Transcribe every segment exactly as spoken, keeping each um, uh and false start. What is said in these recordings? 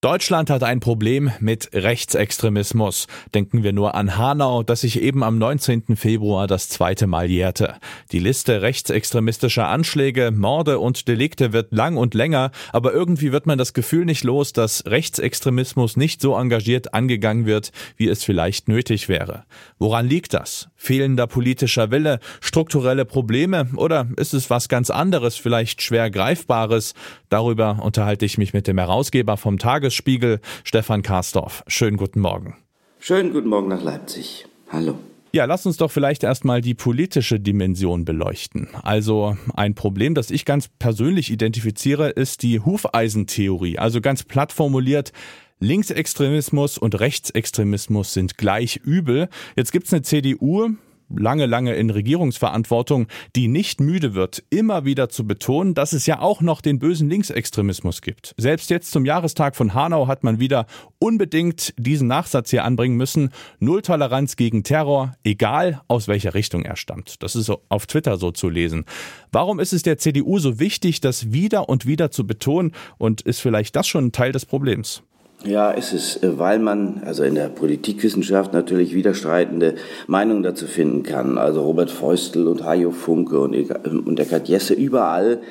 Deutschland hat ein Problem mit Rechtsextremismus. Denken wir nur an Hanau, das sich eben am neunzehnten Februar das zweite Mal jährte. Die Liste rechtsextremistischer Anschläge, Morde und Delikte wird lang und länger, aber irgendwie wird man das Gefühl nicht los, dass Rechtsextremismus nicht so engagiert angegangen wird, wie es vielleicht nötig wäre. Woran liegt das? Fehlender politischer Wille, strukturelle Probleme oder ist es was ganz anderes, vielleicht schwer Greifbares? Darüber unterhalte ich mich mit dem Herausgeber vom Tagesspiegel, Spiegel, Stephan Casdorff. Schönen guten Morgen. Schönen guten Morgen nach Leipzig. Hallo. Ja, lass uns doch vielleicht erstmal die politische Dimension beleuchten. Also ein Problem, das ich ganz persönlich identifiziere, ist die Hufeisentheorie. Also ganz platt formuliert, Linksextremismus und Rechtsextremismus sind gleich übel. Jetzt gibt's eine C D U, lange, lange in Regierungsverantwortung, die nicht müde wird, immer wieder zu betonen, dass es ja auch noch den bösen Linksextremismus gibt. Selbst jetzt zum Jahrestag von Hanau hat man wieder unbedingt diesen Nachsatz hier anbringen müssen: Null Toleranz gegen Terror, egal aus welcher Richtung er stammt. Das ist auf Twitter so zu lesen. Warum ist es der C D U so wichtig, das wieder und wieder zu betonen, und ist vielleicht das schon ein Teil des Problems? Ja, ist es, weil man also in der Politikwissenschaft natürlich widerstreitende Meinungen dazu finden kann. Also Robert Feustel und Hajo Funke und, und Eckhard Jesse, überall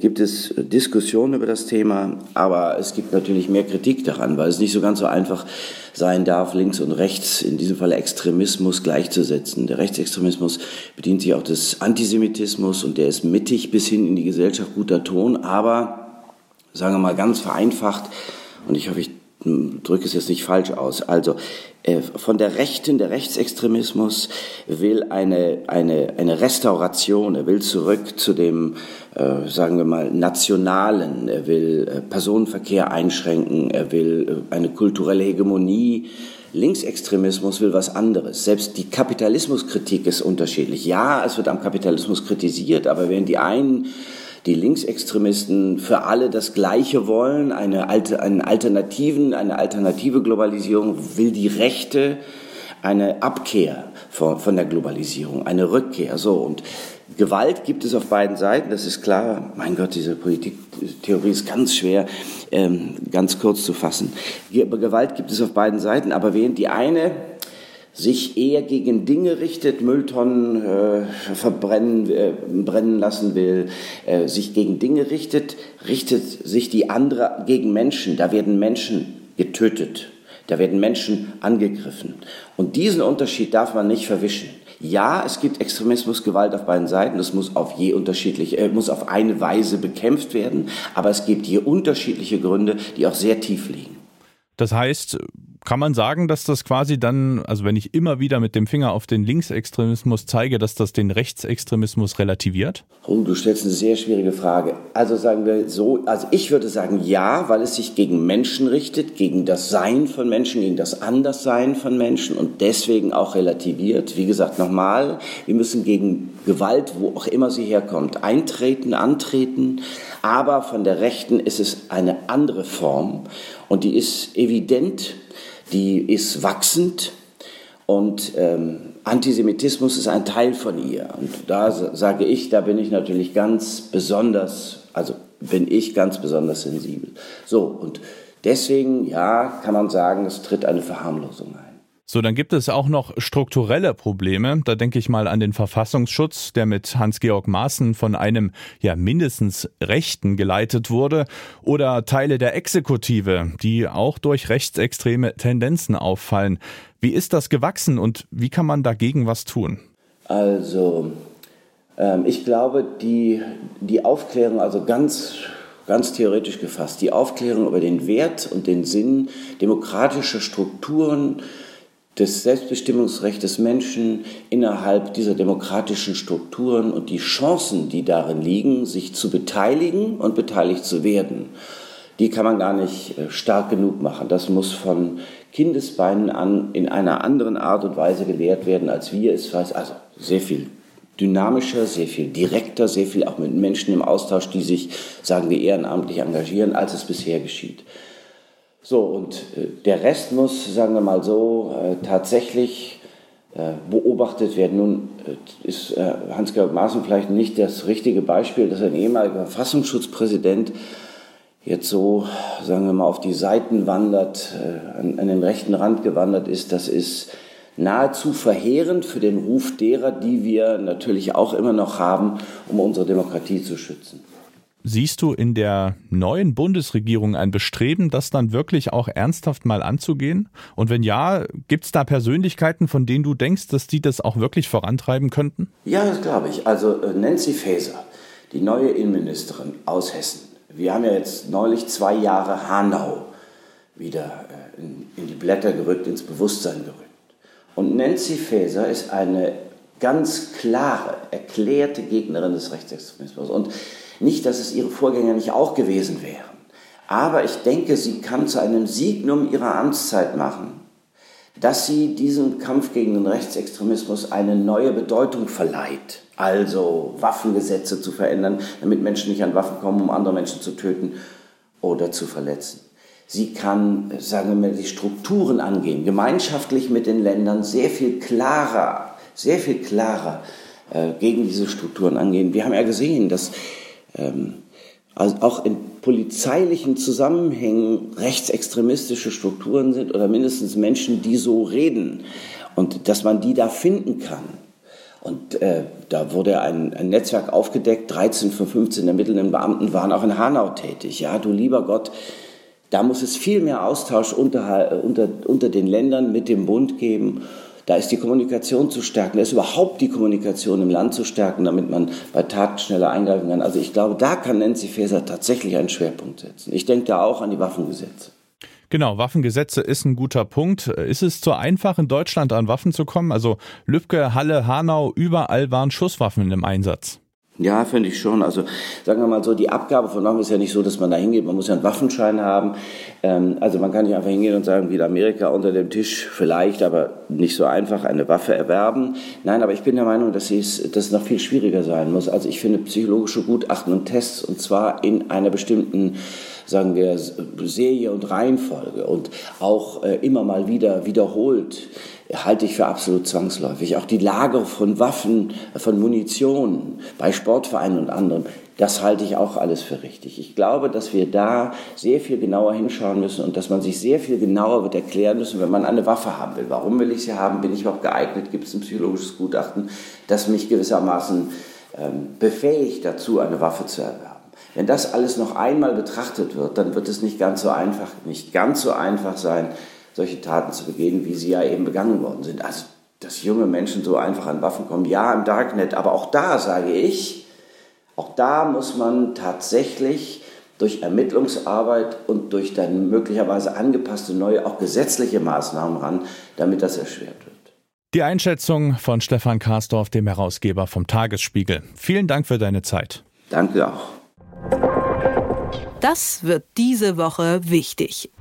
gibt es Diskussionen über das Thema, aber es gibt natürlich mehr Kritik daran, weil es nicht so ganz so einfach sein darf, links und rechts, in diesem Fall Extremismus, gleichzusetzen. Der Rechtsextremismus bedient sich auch des Antisemitismus und der ist mittig bis hin in die Gesellschaft, guter Ton, aber, sagen wir mal ganz vereinfacht, und ich hoffe, ich drücke es jetzt nicht falsch aus. Also äh, von der Rechten, der Rechtsextremismus will eine eine eine Restauration. Er will zurück zu dem, äh, sagen wir mal, Nationalen. Er will äh, Personenverkehr einschränken. Er will äh, eine kulturelle Hegemonie. Linksextremismus will was anderes. Selbst die Kapitalismuskritik ist unterschiedlich. Ja, es wird am Kapitalismus kritisiert, aber während die einen, die Linksextremisten, für alle das Gleiche wollen, eine alte, einen Alternativen, eine alternative Globalisierung, will die Rechte eine Abkehr von, von der Globalisierung, eine Rückkehr. So, und Gewalt gibt es auf beiden Seiten, das ist klar. Mein Gott, diese Politiktheorie ist ganz schwer, ähm, ganz kurz zu fassen. Gewalt gibt es auf beiden Seiten, aber während die eine sich eher gegen Dinge richtet, Mülltonnen äh, verbrennen, äh, brennen lassen will, äh, sich gegen Dinge richtet, richtet sich die andere gegen Menschen. Da werden Menschen getötet, da werden Menschen angegriffen. Und diesen Unterschied darf man nicht verwischen. Ja, es gibt Extremismusgewalt auf beiden Seiten, das muss auf je unterschiedlich, äh, muss auf eine Weise bekämpft werden, aber es gibt je unterschiedliche Gründe, die auch sehr tief liegen. Das heißt, kann man sagen, dass das quasi dann, also wenn ich immer wieder mit dem Finger auf den Linksextremismus zeige, dass das den Rechtsextremismus relativiert? Oh, du stellst eine sehr schwierige Frage. Also sagen wir so, also ich würde sagen ja, weil es sich gegen Menschen richtet, gegen das Sein von Menschen, gegen das Anderssein von Menschen und deswegen auch relativiert. Wie gesagt, nochmal, wir müssen gegen Gewalt, wo auch immer sie herkommt, eintreten, antreten, aber von der Rechten ist es eine andere Form und die ist evident, die ist wachsend und ähm, Antisemitismus ist ein Teil von ihr. Und da sage ich, da bin ich natürlich ganz besonders, also bin ich ganz besonders sensibel. So, und deswegen, ja, kann man sagen, es tritt eine Verharmlosung ein. So, dann gibt es auch noch strukturelle Probleme. Da denke ich mal an den Verfassungsschutz, der mit Hans-Georg Maaßen von einem ja mindestens Rechten geleitet wurde. Oder Teile der Exekutive, die auch durch rechtsextreme Tendenzen auffallen. Wie ist das gewachsen und wie kann man dagegen was tun? Also, ähm, ich glaube, die, die Aufklärung, also ganz... ganz theoretisch gefasst, die Aufklärung über den Wert und den Sinn demokratischer Strukturen, des Selbstbestimmungsrechts des Menschen innerhalb dieser demokratischen Strukturen und die Chancen, die darin liegen, sich zu beteiligen und beteiligt zu werden, die kann man gar nicht stark genug machen. Das muss von Kindesbeinen an in einer anderen Art und Weise gelehrt werden, als wir es weiß, also sehr viel dynamischer, sehr viel direkter, sehr viel auch mit Menschen im Austausch, die sich, sagen wir, ehrenamtlich engagieren, als es bisher geschieht. So, und der Rest muss, sagen wir mal so, tatsächlich beobachtet werden. Nun ist Hans-Georg Maaßen vielleicht nicht das richtige Beispiel, dass ein ehemaliger Verfassungsschutzpräsident jetzt so, sagen wir mal, auf die Seiten wandert, an, an den rechten Rand gewandert ist. Das ist nahezu verheerend für den Ruf derer, die wir natürlich auch immer noch haben, um unsere Demokratie zu schützen. Siehst du in der neuen Bundesregierung ein Bestreben, das dann wirklich auch ernsthaft mal anzugehen? Und wenn ja, gibt es da Persönlichkeiten, von denen du denkst, dass die das auch wirklich vorantreiben könnten? Ja, das glaube ich. Also Nancy Faeser, die neue Innenministerin aus Hessen. Wir haben ja jetzt neulich zwei Jahre Hanau wieder in, in die Blätter gerückt, ins Bewusstsein gerückt. Und Nancy Faeser ist eine ganz klare, erklärte Gegnerin des Rechtsextremismus. Und nicht, dass es ihre Vorgänger nicht auch gewesen wären. Aber ich denke, sie kann zu einem Signum ihrer Amtszeit machen, dass sie diesem Kampf gegen den Rechtsextremismus eine neue Bedeutung verleiht. Also Waffengesetze zu verändern, damit Menschen nicht an Waffen kommen, um andere Menschen zu töten oder zu verletzen. Sie kann, sagen wir mal, die Strukturen angehen, gemeinschaftlich mit den Ländern sehr viel klarer, sehr viel klarer äh, gegen diese Strukturen angehen. Wir haben ja gesehen, dass ähm, also auch in polizeilichen Zusammenhängen rechtsextremistische Strukturen sind oder mindestens Menschen, die so reden und dass man die da finden kann. Und äh, da wurde ein, ein Netzwerk aufgedeckt, dreizehn von fünfzehn ermittelnden Beamten waren auch in Hanau tätig. Ja, du lieber Gott, da muss es viel mehr Austausch unter, unter, unter den Ländern mit dem Bund geben. Da ist die Kommunikation zu stärken, da ist überhaupt die Kommunikation im Land zu stärken, damit man bei Taten schneller eingreifen kann. Also ich glaube, da kann Nancy Faeser tatsächlich einen Schwerpunkt setzen. Ich denke da auch an die Waffengesetze. Genau, Waffengesetze ist ein guter Punkt. Ist es zu einfach, in Deutschland an Waffen zu kommen? Also Lübcke, Halle, Hanau, überall waren Schusswaffen im Einsatz. Ja, finde ich schon. Also sagen wir mal so, die Abgabe von Waffen ist ja nicht so, dass man da hingeht. Man muss ja einen Waffenschein haben. Ähm, also man kann nicht einfach hingehen und sagen, wie in Amerika unter dem Tisch vielleicht, aber nicht so einfach eine Waffe erwerben. Nein, aber ich bin der Meinung, dass es dass noch viel schwieriger sein muss. Also ich finde psychologische Gutachten und Tests, und zwar in einer bestimmten, sagen wir, Serie und Reihenfolge und auch äh, immer mal wieder wiederholt, halte ich für absolut zwangsläufig. Auch die Lager von Waffen, von Munition bei Sportvereinen und anderem, das halte ich auch alles für richtig. Ich glaube, dass wir da sehr viel genauer hinschauen müssen und dass man sich sehr viel genauer wird erklären müssen, wenn man eine Waffe haben will. Warum will ich sie haben? Bin ich überhaupt geeignet? Gibt es ein psychologisches Gutachten, das mich gewissermaßen ähm, befähigt dazu, eine Waffe zu erwerben? Wenn das alles noch einmal betrachtet wird, dann wird es nicht ganz so einfach, nicht ganz so einfach sein, solche Taten zu begehen, wie sie ja eben begangen worden sind. Also, dass junge Menschen so einfach an Waffen kommen, ja, im Darknet, aber auch da sage ich, auch da muss man tatsächlich durch Ermittlungsarbeit und durch dann möglicherweise angepasste neue, auch gesetzliche Maßnahmen ran, damit das erschwert wird. Die Einschätzung von Stephan Casdorff, dem Herausgeber vom Tagesspiegel. Vielen Dank für deine Zeit. Danke auch. Das wird diese Woche wichtig.